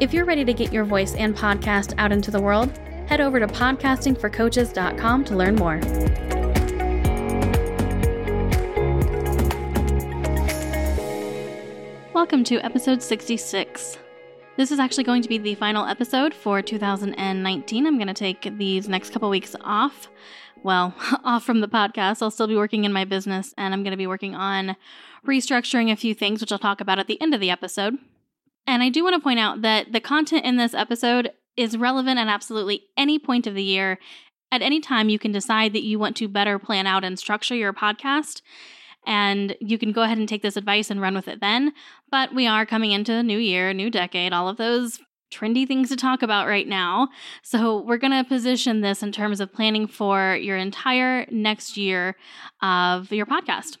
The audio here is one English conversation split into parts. If you're ready to get your voice and podcast out into the world, head over to podcastingforcoaches.com to learn more. Welcome to episode 66. This is actually going to be the final episode for 2019. I'm going to take these next couple weeks off. Well, off from the podcast. I'll still be working in my business, and I'm going to be working on restructuring a few things, which I'll talk about at the end of the episode. And I do want to point out that the content in this episode is relevant at absolutely any point of the year. At any time, you can decide that you want to better plan out and structure your podcast, and you can go ahead and take this advice and run with it then. But we are coming into a new year, new decade, all of those trendy things to talk about right now. So we're going to position this in terms of planning for your entire next year of your podcast.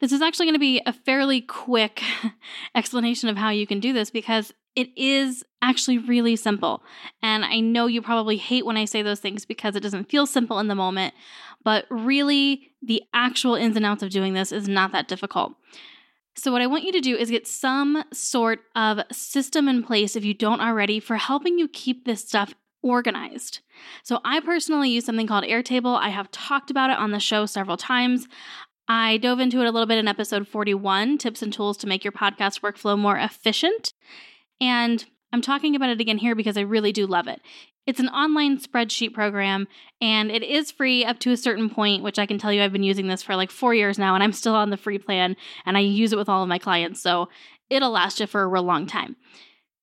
This is actually going to be a fairly quick explanation of how you can do this because it is actually really simple. And I know you probably hate when I say those things because it doesn't feel simple in the moment, but really the actual ins and outs of doing this is not that difficult. So what I want you to do is get some sort of system in place if you don't already for helping you keep this stuff organized. So I personally use something called Airtable. I have talked about it on the show several times. I dove into it a little bit in episode 41, tips and tools to make your podcast workflow more efficient. And I'm talking about it again here because I really do love it. It's an online spreadsheet program, and it is free up to a certain point, which I can tell you I've been using this for like 4 years now, and I'm still on the free plan, and I use it with all of my clients, so it'll last you for a real long time.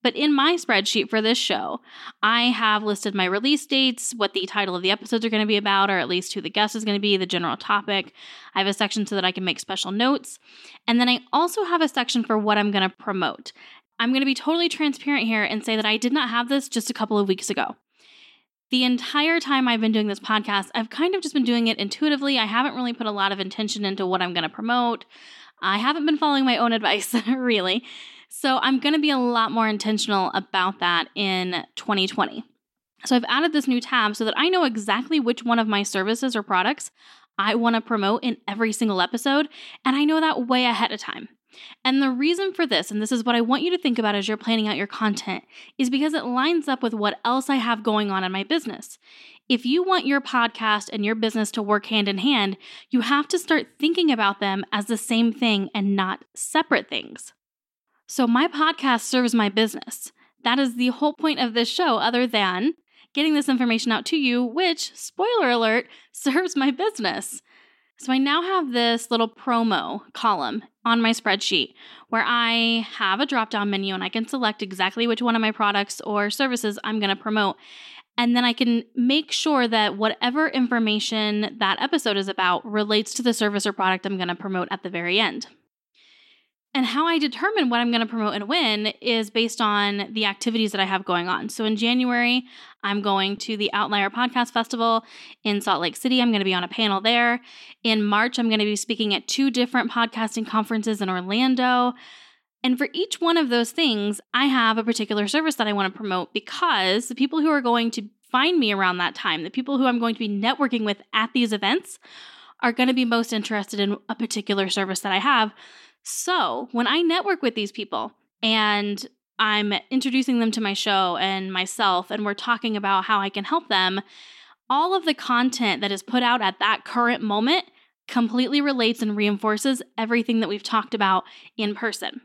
But in my spreadsheet for this show, I have listed my release dates, what the title of the episodes are going to be about, or at least who the guest is going to be, the general topic. I have a section so that I can make special notes. And then I also have a section for what I'm going to promote. I'm going to be totally transparent here and say that I did not have this just a couple of weeks ago. The entire time I've been doing this podcast, I've kind of just been doing it intuitively. I haven't really put a lot of intention into what I'm going to promote. I haven't been following my own advice, really. So I'm going to be a lot more intentional about that in 2020. So I've added this new tab so that I know exactly which one of my services or products I want to promote in every single episode, and I know that way ahead of time. And the reason for this, and this is what I want you to think about as you're planning out your content, is because it lines up with what else I have going on in my business. If you want your podcast and your business to work hand in hand, you have to start thinking about them as the same thing and not separate things. So my podcast serves my business. That is the whole point of this show, other than getting this information out to you, which, spoiler alert, serves my business. So I now have this little promo column on my spreadsheet where I have a drop-down menu and I can select exactly which one of my products or services I'm going to promote. And then I can make sure that whatever information that episode is about relates to the service or product I'm going to promote at the very end. And how I determine what I'm going to promote and when is based on the activities that I have going on. So in January, I'm going to the Outlier Podcast Festival in Salt Lake City. I'm going to be on a panel there. In March, I'm going to be speaking at 2 different podcasting conferences in Orlando. And for each one of those things, I have a particular service that I want to promote because the people who are going to find me around that time, the people who I'm going to be networking with at these events, are going to be most interested in a particular service that I have. So when I network with these people and I'm introducing them to my show and myself, and we're talking about how I can help them, all of the content that is put out at that current moment completely relates and reinforces everything that we've talked about in person.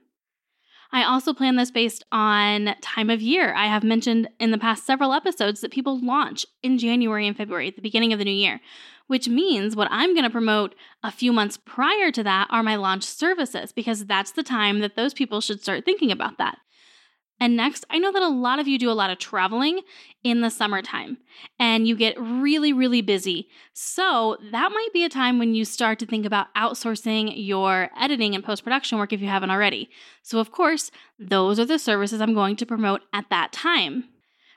I also plan this based on time of year. I have mentioned in the past several episodes that people launch in January and February at the beginning of the new year, which means what I'm going to promote a few months prior to that are my launch services because that's the time that those people should start thinking about that. And next, I know that a lot of you do a lot of traveling in the summertime and you get really, really busy. So that might be a time when you start to think about outsourcing your editing and post-production work if you haven't already. So of course, those are the services I'm going to promote at that time.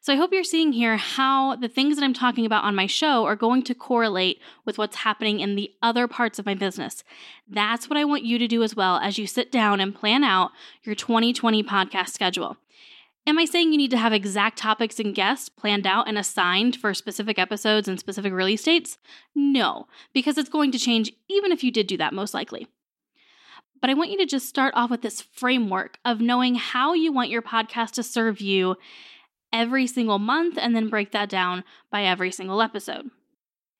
So I hope you're seeing here how the things that I'm talking about on my show are going to correlate with what's happening in the other parts of my business. That's what I want you to do as well as you sit down and plan out your 2020 podcast schedule. Am I saying you need to have exact topics and guests planned out and assigned for specific episodes and specific release dates? No, because it's going to change even if you did do that, most likely. But I want you to just start off with this framework of knowing how you want your podcast to serve you every single month, and then break that down by every single episode.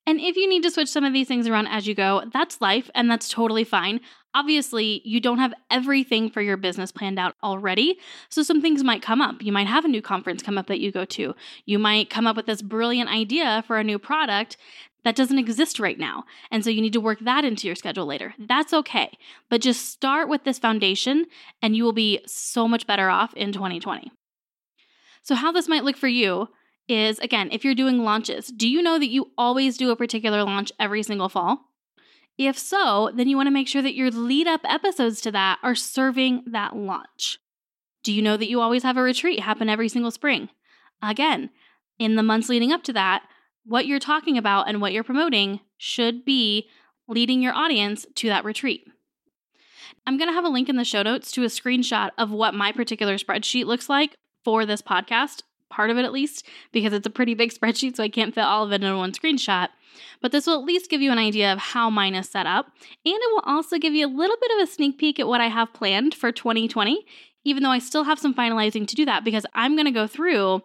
And if you need to switch some of these things around as you go, that's life and that's totally fine. Obviously, you don't have everything for your business planned out already, so some things might come up. You might have a new conference come up that you go to. You might come up with this brilliant idea for a new product that doesn't exist right now, and so you need to work that into your schedule later. That's okay, but just start with this foundation and you will be so much better off in 2020. So how this might look for you is, again, if you're doing launches, do you know that you always do a particular launch every single fall? If so, then you want to make sure that your lead-up episodes to that are serving that launch. Do you know that you always have a retreat happen every single spring? Again, in the months leading up to that, what you're talking about and what you're promoting should be leading your audience to that retreat. I'm going to have a link in the show notes to a screenshot of what my particular spreadsheet looks like for this podcast, part of it at least, because it's a pretty big spreadsheet, so I can't fit all of it in one screenshot. But this will at least give you an idea of how mine is set up. And it will also give you a little bit of a sneak peek at what I have planned for 2020, even though I still have some finalizing to do that, because I'm going to go through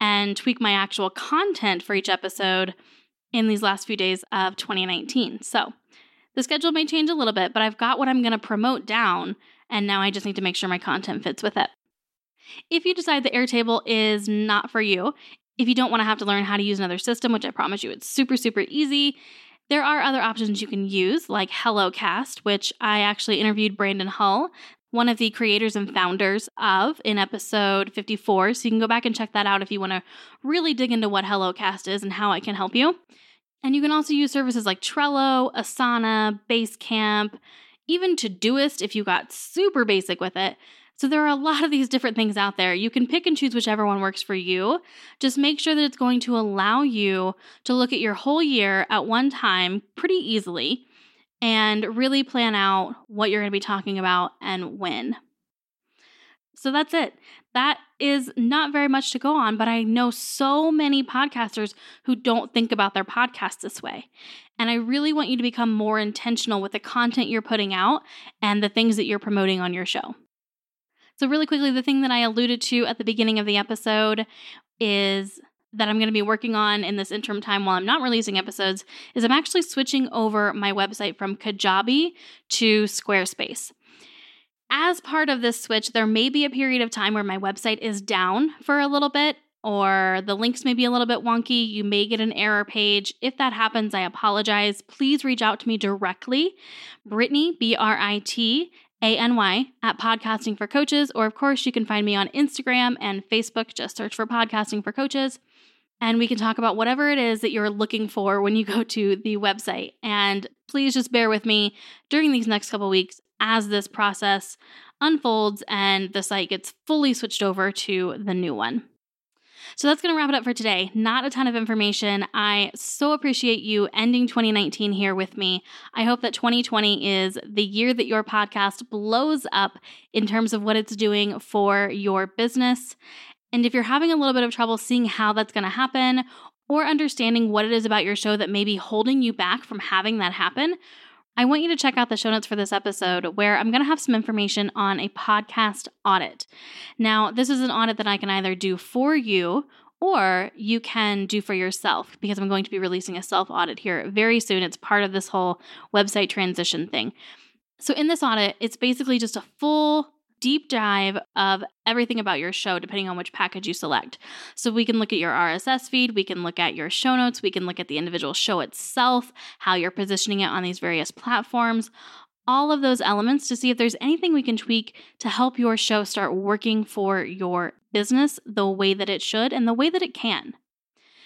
and tweak my actual content for each episode in these last few days of 2019. So the schedule may change a little bit, but I've got what I'm going to promote down, and now I just need to make sure my content fits with it. If you decide the Airtable is not for you, if you don't want to have to learn how to use another system, which I promise you it's super, super easy, there are other options you can use like HelloCast, which I actually interviewed Brandon Hull, one of the creators and founders of, in episode 54. So you can go back and check that out if you want to really dig into what HelloCast is and how it can help you. And you can also use services like Trello, Asana, Basecamp, even Todoist if you got super basic with it. So there are a lot of these different things out there. You can pick and choose whichever one works for you. Just make sure that it's going to allow you to look at your whole year at one time pretty easily and really plan out what you're going to be talking about and when. So that's it. That is not very much to go on, but I know so many podcasters who don't think about their podcast this way. And I really want you to become more intentional with the content you're putting out and the things that you're promoting on your show. So really quickly, the thing that I alluded to at the beginning of the episode is that I'm going to be working on in this interim time while I'm not releasing episodes is I'm actually switching over my website from Kajabi to Squarespace. As part of this switch, there may be a period of time where my website is down for a little bit, or the links may be a little bit wonky. You may get an error page. If that happens, I apologize. Please reach out to me directly, Brittany, B-R-I-T, A-N-Y at Podcasting for Coaches, or of course you can find me on Instagram and Facebook, just search for Podcasting for Coaches, and we can talk about whatever it is that you're looking for when you go to the website. And please just bear with me during these next couple weeks as this process unfolds and the site gets fully switched over to the new one. So that's going to wrap it up for today. Not a ton of information. I so appreciate you ending 2019 here with me. I hope that 2020 is the year that your podcast blows up in terms of what it's doing for your business. And if you're having a little bit of trouble seeing how that's going to happen or understanding what it is about your show that may be holding you back from having that happen, I want you to check out the show notes for this episode where I'm going to have some information on a podcast audit. Now, this is an audit that I can either do for you or you can do for yourself, because I'm going to be releasing a self-audit here very soon. It's part of this whole website transition thing. So in this audit, it's basically just a full deep dive of everything about your show, depending on which package you select. So we can look at your RSS feed, we can look at your show notes, we can look at the individual show itself, how you're positioning it on these various platforms, all of those elements to see if there's anything we can tweak to help your show start working for your business the way that it should and the way that it can.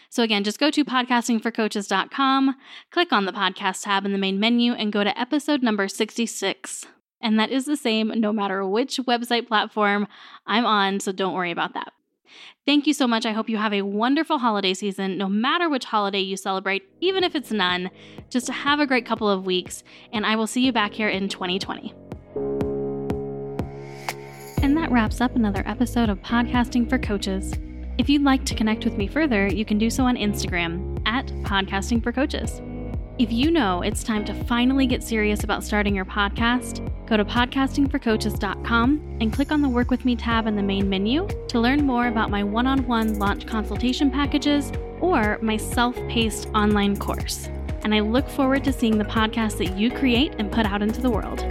So again, just go to podcastingforcoaches.com, click on the podcast tab in the main menu, and go to episode number 66. And that is the same no matter which website platform I'm on, so don't worry about that. Thank you so much. I hope you have a wonderful holiday season, no matter which holiday you celebrate, even if it's none. Just have a great couple of weeks, and I will see you back here in 2020. And that wraps up another episode of Podcasting for Coaches. If you'd like to connect with me further, you can do so on Instagram @podcastingforcoaches. If you know it's time to finally get serious about starting your podcast, go to podcastingforcoaches.com and click on the Work With Me tab in the main menu to learn more about my one-on-one launch consultation packages or my self-paced online course. And I look forward to seeing the podcast that you create and put out into the world.